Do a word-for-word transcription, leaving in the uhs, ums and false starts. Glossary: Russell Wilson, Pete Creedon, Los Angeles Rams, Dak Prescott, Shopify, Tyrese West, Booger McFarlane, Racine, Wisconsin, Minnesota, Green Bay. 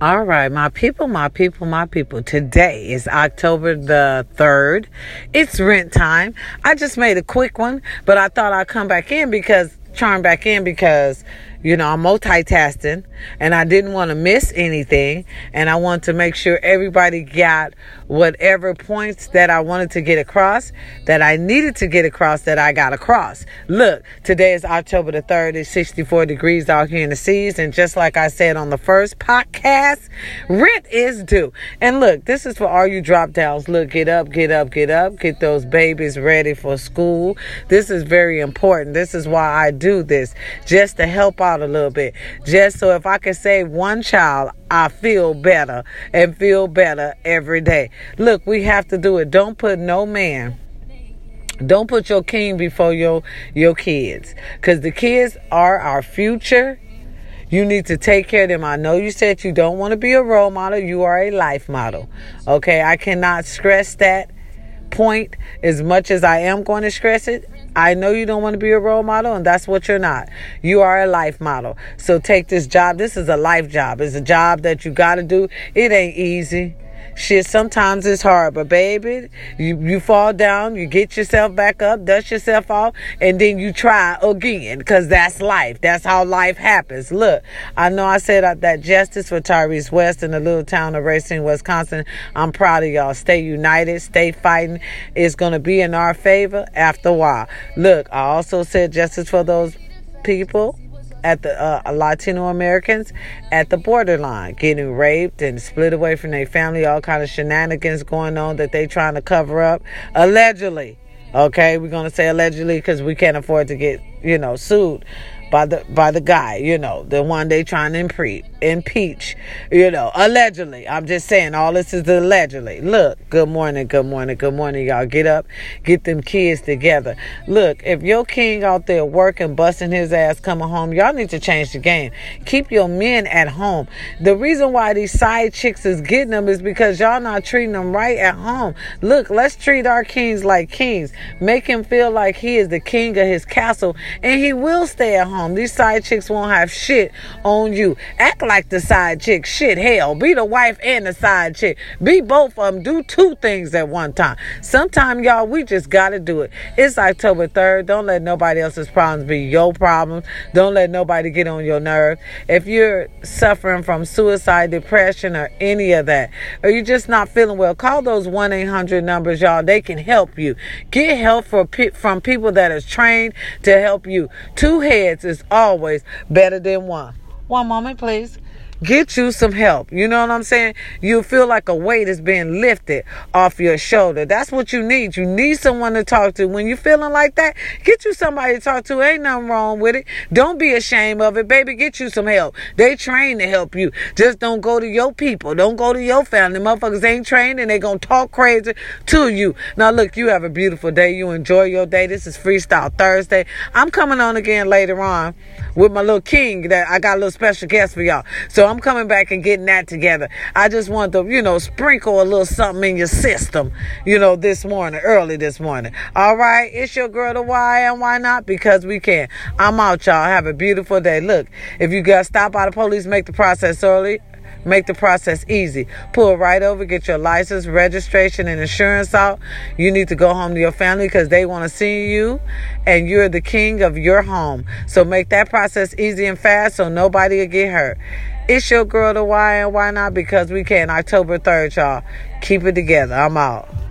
All right, my people, my people, my people. Today is October the third. It's rent time. I just made a quick one, but I thought I'd come back in because, charm back in because, you know, I'm multitasking and I didn't want to miss anything. And I want to make sure everybody got whatever points that I wanted to get across, that I needed to get across, that I got across. Look, today is October the third. It's sixty-four degrees out here in the seas. And just like I said on the first podcast, rent is due. And look, this is for all you drop downs. Look, get up, get up, get up. Get those babies ready for school. This is very important. This is why I do this, just to help out a little bit, just so if I can save one child, I feel better and feel better every day. Look, we have to do it. Don't put no man, don't put your king before your your kids, because the kids are our future. You need to take care of them. I know you said you don't want to be a role model. You are a life model. Okay, I cannot stress that point as much as I am going to stress it. I know you don't want to be a role model, and that's what you're not. You are a life model. So take this job. This is a life job. It's a job that you got to do. It ain't easy. Shit, sometimes it's hard, but baby, you, you fall down, you get yourself back up, dust yourself off, and then you try again, because that's life. That's how life happens. Look, I know I said that justice for Tyrese West in the little town of Racine, Wisconsin. I'm proud of y'all. Stay united. Stay fighting. It's going to be in our favor after a while. Look, I also said justice for those people at the uh, Latino Americans at the borderline, getting raped and split away from their family, all kind of shenanigans going on that they trying to cover up, allegedly. Okay, we're gonna say allegedly because we can't afford to get, you know, sued by the by the guy, you know, the one they trying to impre- impeach, you know, allegedly. I'm just saying all this is allegedly. Look, good morning, good morning, good morning, y'all. Get up, get them kids together. Look, if your king out there working, busting his ass, coming home, y'all need to change the game. Keep your men at home. The reason why these side chicks is getting them is because y'all not treating them right at home. Look, let's treat our kings like kings. Make him feel like he is the king of his castle, and he will stay at home. These side chicks won't have shit on you. Act like the side chick. Shit, hell, be the wife and the side chick. Be both of them. Do two things at one time. Sometime, y'all, we just gotta do it. It's October third. Don't let nobody else's problems be your problems. Don't let nobody get on your nerve. If you're suffering from suicide, depression, or any of that, or you're just not feeling well, call those one eight hundred numbers, y'all. They can help you. Get help for, from people that are trained to help you. Two heads is always better than one. One moment, please. Get you some help. You know what I'm saying? You feel like a weight is being lifted off your shoulder. That's what you need. You need someone to talk to. When you're feeling like that, get you somebody to talk to. Ain't nothing wrong with it. Don't be ashamed of it, baby. Get you some help. They trained to help you. Just don't go to your people. Don't go to your family. Motherfuckers ain't trained and they gonna talk crazy to you. Now look, you have a beautiful day. You enjoy your day. This is Freestyle Thursday. I'm coming on again later on with my little king that I got a little special guest for y'all. So I'm coming back and getting that together. I just want to, you know, sprinkle a little something in your system, you know, this morning, early this morning. All right, it's your girl, the why and why not, because we can. I'm out, y'all. Have a beautiful day. Look, if you got stopped by the police, make the process early. Make the process easy. Pull right over, get your license, registration, and insurance out. You need to go home to your family because they want to see you, and you're the king of your home. So make that process easy and fast so nobody will get hurt. It's your girl, the why and why not, because we can. October third, y'all. Keep it together. I'm out.